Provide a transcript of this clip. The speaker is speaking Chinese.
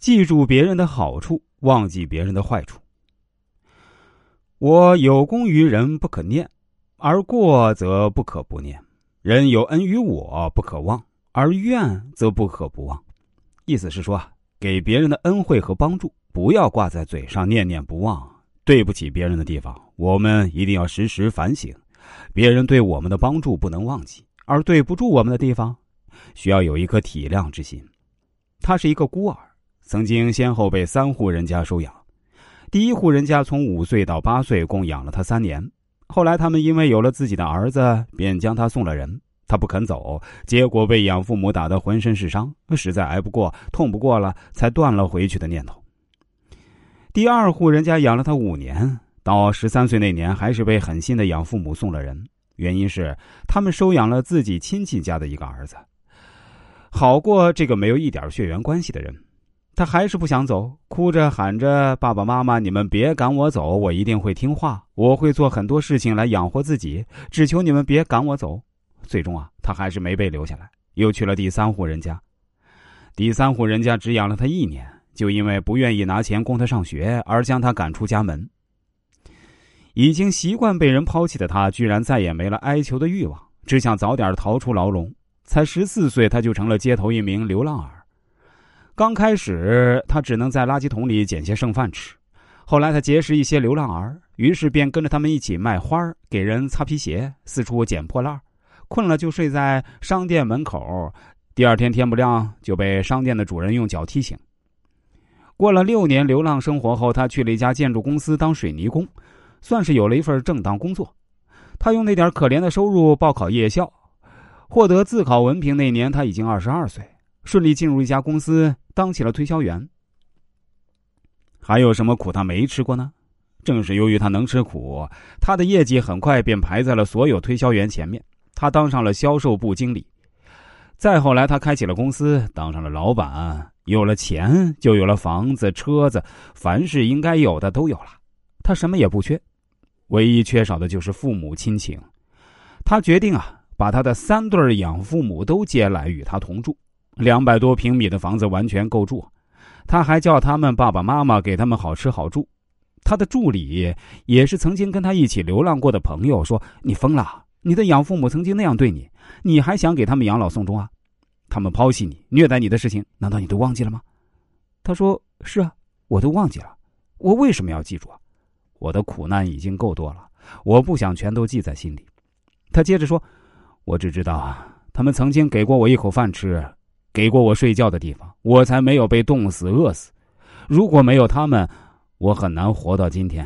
记住别人的好处，忘记别人的坏处。我有功于人不可念，而过则不可不念；人有恩于我不可忘，而怨则不可不忘。意思是说，给别人的恩惠和帮助，不要挂在嘴上念念不忘。对不起别人的地方，我们一定要时时反省；别人对我们的帮助不能忘记，而对不住我们的地方，需要有一颗体谅之心。他是一个孤儿，曾经先后被3户人家收养。第一户人家从5岁到8岁供养了他3年，后来他们因为有了自己的儿子，便将他送了人。他不肯走，结果被养父母打得浑身是伤，实在挨不过痛不过了，才断了回去的念头。第二户人家养了他5年，到13岁那年还是被狠心的养父母送了人，原因是他们收养了自己亲戚家的一个儿子，好过这个没有一点血缘关系的人。他还是不想走，哭着喊着：“爸爸妈妈，你们别赶我走，我一定会听话，我会做很多事情来养活自己，只求你们别赶我走。”最终他还是没被留下来，又去了第3户人家。第3户人家只养了他1年，就因为不愿意拿钱供他上学，而将他赶出家门。已经习惯被人抛弃的他，居然再也没了哀求的欲望，只想早点逃出牢笼。才14岁，他就成了街头一名流浪儿。刚开始他只能在垃圾桶里捡些剩饭吃，后来他结识一些流浪儿，于是便跟着他们一起卖花，给人擦皮鞋，四处捡破烂，困了就睡在商店门口，第二天天不亮就被商店的主人用脚踢醒。过了6年流浪生活后，他去了一家建筑公司当水泥工，算是有了一份正当工作。他用那点可怜的收入报考夜校，获得自考文凭那年他已经22岁，顺利进入一家公司当起了推销员。还有什么苦他没吃过呢？正是由于他能吃苦，他的业绩很快便排在了所有推销员前面，他当上了销售部经理。再后来他开启了公司，当上了老板，有了钱就有了房子车子，凡是应该有的都有了，他什么也不缺，唯一缺少的就是父母亲情。他决定把他的3对养父母都接来与他同住，200多平米的房子完全够住。他还叫他们爸爸妈妈给他们好吃好住。他的助理，也是曾经跟他一起流浪过的朋友，说：“你疯了，你的养父母曾经那样对你，你还想给他们养老送终啊？他们抛弃你虐待你的事情，难道你都忘记了吗？”他说：“是啊，我都忘记了，我为什么要记住啊？我的苦难已经够多了，我不想全都记在心里。”他接着说：“我只知道他们曾经给过我一口饭吃，给过我睡觉的地方，我才没有被冻死饿死。如果没有他们，我很难活到今天。